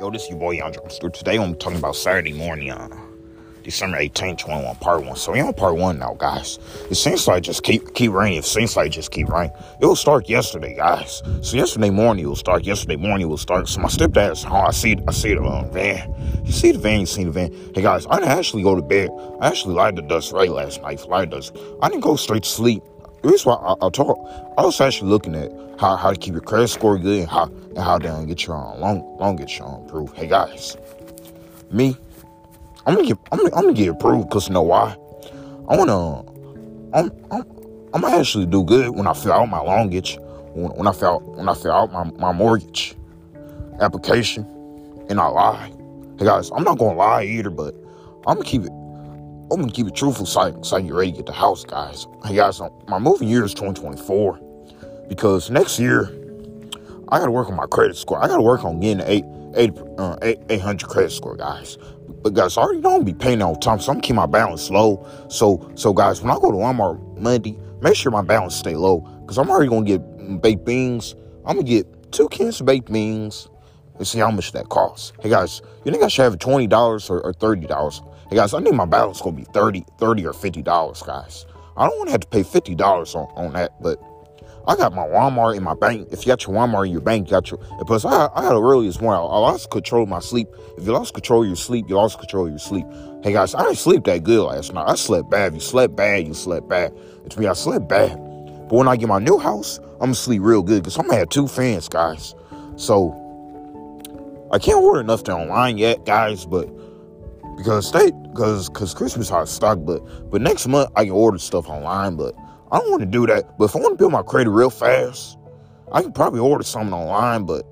Yo, this is your boy, Andre Obscure. Today, I'm talking about Saturday morning, December 18th, 21, part 1. So, we're on part 1 now, guys. It seems like just keep raining. It seems like just keep raining. It will start yesterday, guys. So, yesterday morning, it will start. So, my stepdad's home. I see the van. You see the van? You see the van? Hey, guys, I didn't actually go to bed. I actually lied to Dust right last night. I didn't go straight to sleep. Here's why I talk. I was actually looking at how to keep your credit score good and how to get your long get your approved. Hey guys, me, I'm gonna get approved because you know why? I'm gonna actually do good when I fill out my mortgage, when I fill out my mortgage application, and I lie. Hey guys, I'm not gonna lie either, but I'm gonna keep it truthful so you're ready to get the house, guys. Hey guys, my moving year is 2024 because next year I gotta work on my credit score. I gotta work on getting 800 credit score, guys. But guys, I already don't be paying all the time, so I'm gonna keep my balance low. So guys, when I go to Walmart Monday, make sure my balance stay low because I'm already gonna get baked beans. I'm gonna get 2 cans of baked beans and see how much that costs. Hey guys, you think I should have $20 or $30? Hey guys, I need my balance gonna be $30 or $50, guys. I don't wanna have to pay $50 on that, but I got my Walmart in my bank. If you got your Walmart in your bank, you got your. And plus, I had a early this morning. I lost control of my sleep. If you lost control of your sleep, you lost control of your sleep. Hey guys, I didn't sleep that good last night. I slept bad. You slept bad. You slept bad. And to me, I slept bad. But when I get my new house, I'm gonna sleep real good because I'm gonna have 2 fans, guys. So I can't order nothing online yet, guys, but. Because Christmas out of stock, but next month I can order stuff online, but I don't want to do that. But if I want to build my credit real fast, I can probably order something online, but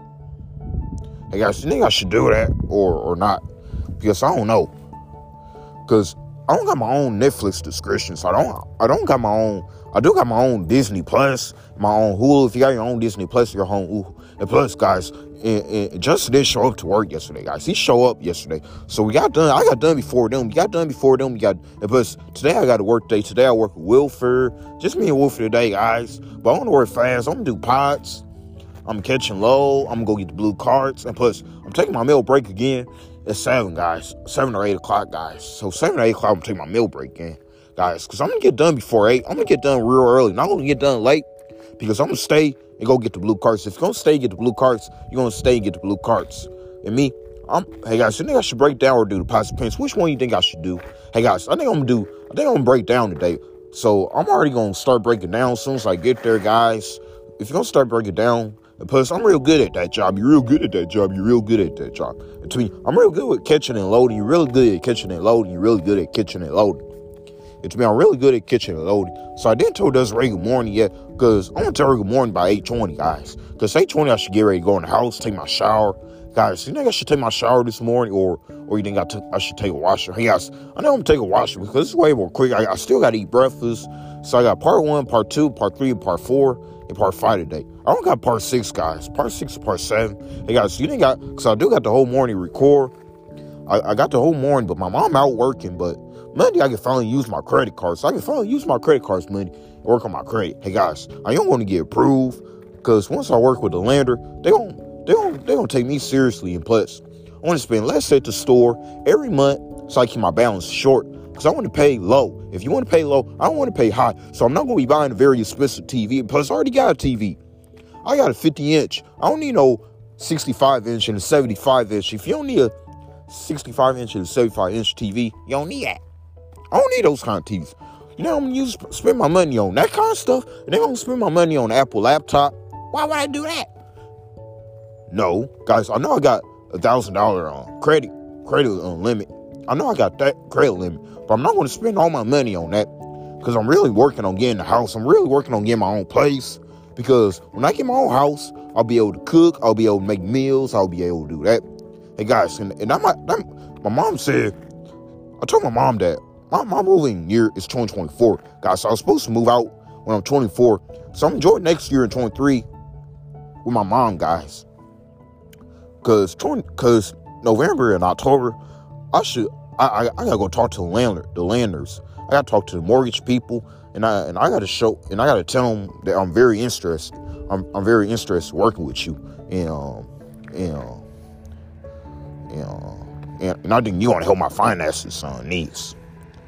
hey guys, you think I should do that or not? Because I don't know. Because I don't got my own Netflix subscription, so I don't got my own. I do got my own Disney Plus, my own Hulu. If you got your own Disney Plus, your own Hulu. And plus, guys, and Justin didn't show up to work yesterday, guys. He showed up yesterday. So we got done. I got done before them. We got done before them. We got. And plus, today I got to work day. Today I work with Wilford. Just me and Wilford today, guys. But I want to work fast. I'm going to do pots. I'm catching low. I'm going to go get the blue cards. And plus, I'm taking my meal break again at 7, guys. 7 or 8 o'clock, guys. So 7 or 8 o'clock, I'm going to take my meal break again, guys. Because I'm going to get done before 8. I'm going to get done real early. Not going to get done late because I'm going to stay and go get the blue cards. If you're going to stay and get the blue cards, you're going to stay and get the blue cards. And me, hey guys, you think I should break down or do the pots and pans? Which one you think I should do? Hey guys, I think I'm gonna break down today. So I'm already gonna start breaking down as soon as I get there, guys. If you're gonna start breaking down, and plus I'm real good at that job. You're real good at that job. And to me, I'm real good with catching and loading. And to me, I'm really good at kitchen and loading. So I didn't tell Desiree good morning yet because I'm going to tell her good morning by 8:20, guys. Because 8:20, I should get ready to go in the house, take my shower. Guys, you think I should take my shower this morning or you think I should take a washer? Hey, guys, I know I'm going to take a washer because it's way more quick. I still got to eat breakfast. So I got part 1, part 2, part 3, and part 4, and part 5 today. I don't got part 6, guys. Part 6 and part 7. Hey, guys, you think I, because I do got the whole morning record. I got the whole morning, but my mom out working, but Monday I can finally use my credit cards. Monday and work on my credit. Hey guys, I don't want to get approved because once I work with the lender, they don't take me seriously. And plus, I want to spend less at the store every month so I keep my balance short because I want to pay low. If you want to pay low, I don't want to pay high. So I'm not going to be buying a very expensive TV. Plus, I already got a TV. I got a 50-inch. I don't need no 65-inch and a 75-inch. If you don't need a 65-inch and 75-inch TV, you don't need that. I don't need those kind of TVs. You know, I'm gonna spend my money on that kind of stuff, and they're gonna spend my money on an Apple laptop. Why would I do that? No, guys, I know I got $1,000 on credit limit. I know I got that credit limit, but I'm not gonna spend all my money on that because I'm really working on getting the house. I'm really working on getting my own place because when I get my own house, I'll be able to cook. I'll be able to make meals. I'll be able to do that. Hey guys, and my mom said, I told my mom that my moving year is 2024. Guys, so I was supposed to move out when I'm 24. So I'm enjoying next year in 23 with my mom, guys. Cause November and October, I gotta go talk to the landlords. I gotta talk to the mortgage people, and I gotta tell them that I'm very interested. I'm very interested working with you, and and I think you want to help my finances needs.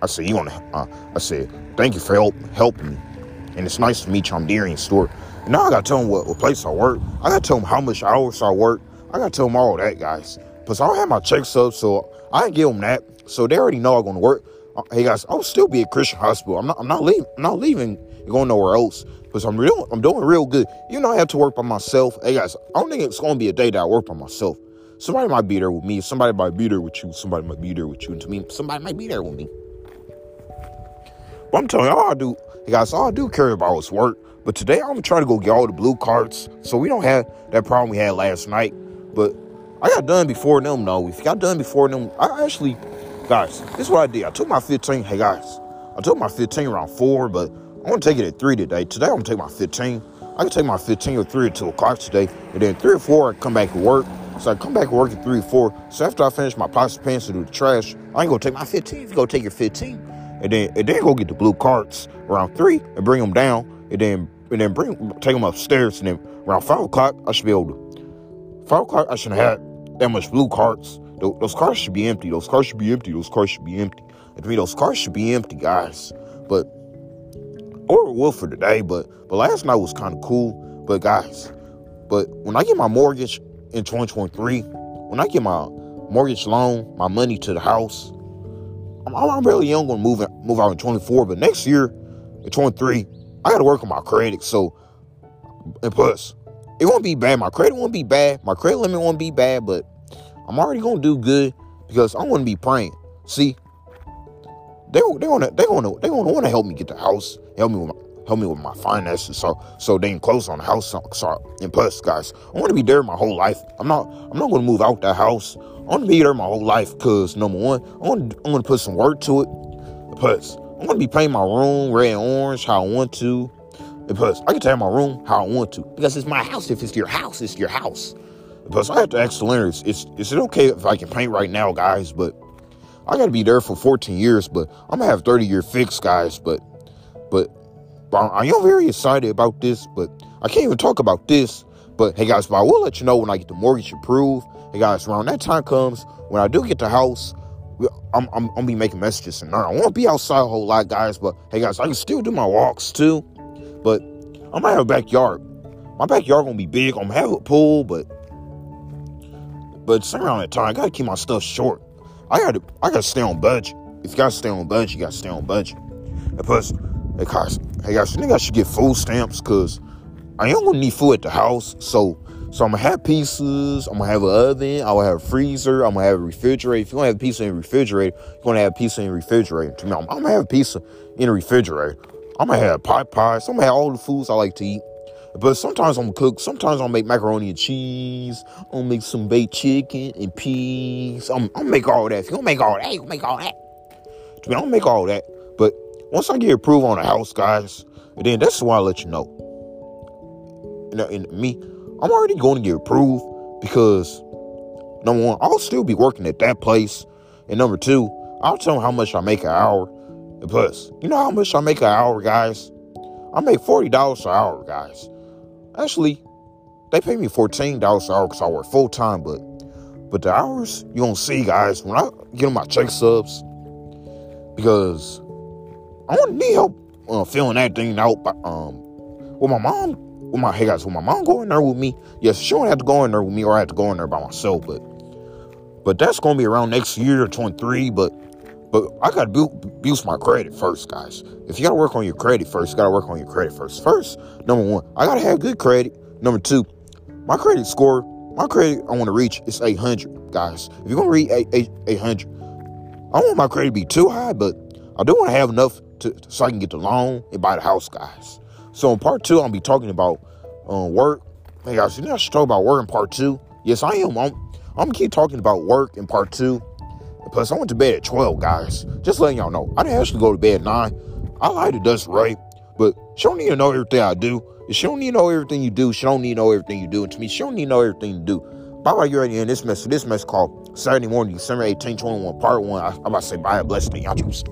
I said, you want to, I said, thank you for helping me. And it's nice to meet you. I'm Deering Stewart. And now I got to tell him what place I work. I got to tell him how much hours I work. I got to tell him all that, guys. Plus, I don't have my checks up, so I ain't give them that. So they already know I'm going to work. Hey, guys, I'll still be at Christian Hospital. I'm not leaving and going nowhere else. Because I'm doing real good. You know, I have to work by myself. Hey, guys, I don't think it's going to be a day that I work by myself. Somebody might be there with me. Somebody might be there with you. Somebody might be there with you. And to me, somebody might be there with me. But I'm telling you, all I do care about is work. But today, I'm going to try to go get all the blue cards. So we don't have that problem we had last night. But I got done before them, though. If you got done before them, I actually... Guys, this is what I did. I took my 15. Hey, guys, I took my 15 around 4, but I'm going to take it at 3 today. Today, I'm going to take my 15. I can take my 15 or 3 or 2 o'clock today. And then 3 or 4, I come back to work. So I come back to work at 3 or 4. So after I finish my pots and pans and do the trash, I ain't going to take my 15. You go take your 15. And then go get the blue cards around 3 and bring them down. And then take them upstairs. And then around 5 o'clock, I should be able to. 5 o'clock, I shouldn't have that much blue cards. Those cars should be empty. Those cars should be empty. Those cars should be empty. And to me, those cars should be empty, guys. But I ordered wood for today, but last night was kind of cool. But guys, but when I get my mortgage in 2023, when I get my mortgage loan, my money to the house, I'm really young gonna move out in 24. But next year, in 23, I gotta work on my credit. So, and plus, it won't be bad. My credit won't be bad. My credit limit won't be bad, but I'm already gonna do good because I'm gonna be praying. See, they gonna wanna help me get the house, help me with my finances, so they can close on the house. So, and plus, guys, I wanna be there my whole life. I'm not gonna move out that house. I'm gonna be there my whole life because number one, I'm gonna put some work to it. And plus, I'm gonna be painting my room red and orange how I want to. And plus, I can tell my room how I want to because it's my house. If it's your house, it's your house. Plus, I have to ask the landlord, is it okay if I can paint right now, guys? But I got to be there for 14 years, but I'm going to have 30-year fix, guys. But I am very excited about this, but I can't even talk about this. But, hey, guys, but I will let you know when I get the mortgage approved. Hey, guys, around that time comes, when I do get the house, I'm going to be making messages. And I won't be outside a whole lot, guys, but, hey, guys, I can still do my walks, too. But I'm going to have a backyard. My backyard going to be big. I'm going to have a pool, but same around that time, I gotta keep my stuff short. I gotta stay on budget. If you gotta stay on budget, you gotta stay on budget. And plus, hey guys, you think I should get food stamps? Cause I am gonna need food at the house. So I'm gonna have pieces. I'm gonna have an oven. I will have a freezer. I'm gonna have a refrigerator. If you don't have a pizza in the refrigerator, you're gonna have pizza in the refrigerator. To me, I'm gonna have pizza in the refrigerator. I'm gonna have pot pies. I'm gonna have all the foods I like to eat. But sometimes I'm cook. Sometimes I'll make macaroni and cheese. I'll make some baked chicken and peas. I'll make all that. If you don't make all that, you make all that. I don't make all that. But once I get approved on the house, guys, and then that's why I let you know. And me, I'm already going to get approved because, number one, I'll still be working at that place. And number two, I'll tell them how much I make an hour. And plus, you know how much I make an hour, guys? I make $40 an hour, guys. Actually, they pay me $14 an hour because I work full-time, but the hours you don't see, guys, when I get on my check subs, because I don't need help filling that thing out. But, with my mom going there with me, yes, she don't have to go in there with me, or I have to go in there by myself, but that's going to be around next year, 23, but I got to boost my credit first, guys. If you got to work on your credit first, you got to work on your credit first. First, number one, I got to have good credit. Number two, my credit score, my credit I want to reach is 800, guys. If you're going to reach 800, I don't want my credit to be too high, but I do want to have enough so I can get the loan and buy the house, guys. So in part two, I'll be talking about work. Hey, guys, you know I should talk about work in part two. Yes, I am. I'm going to keep talking about work in part two. Plus, I went to bed at 12, guys. Just letting y'all know. I didn't actually go to bed at 9. I lied to Desiree, but she don't need to know everything I do. If she don't need to know everything you do, she don't need to know everything you do. And to me, she don't need to know everything you do. Bye-bye, you're already in this message. This message called Saturday morning, December 18, 21, part 1. I'm about to say bye and bless me. Y'all juice.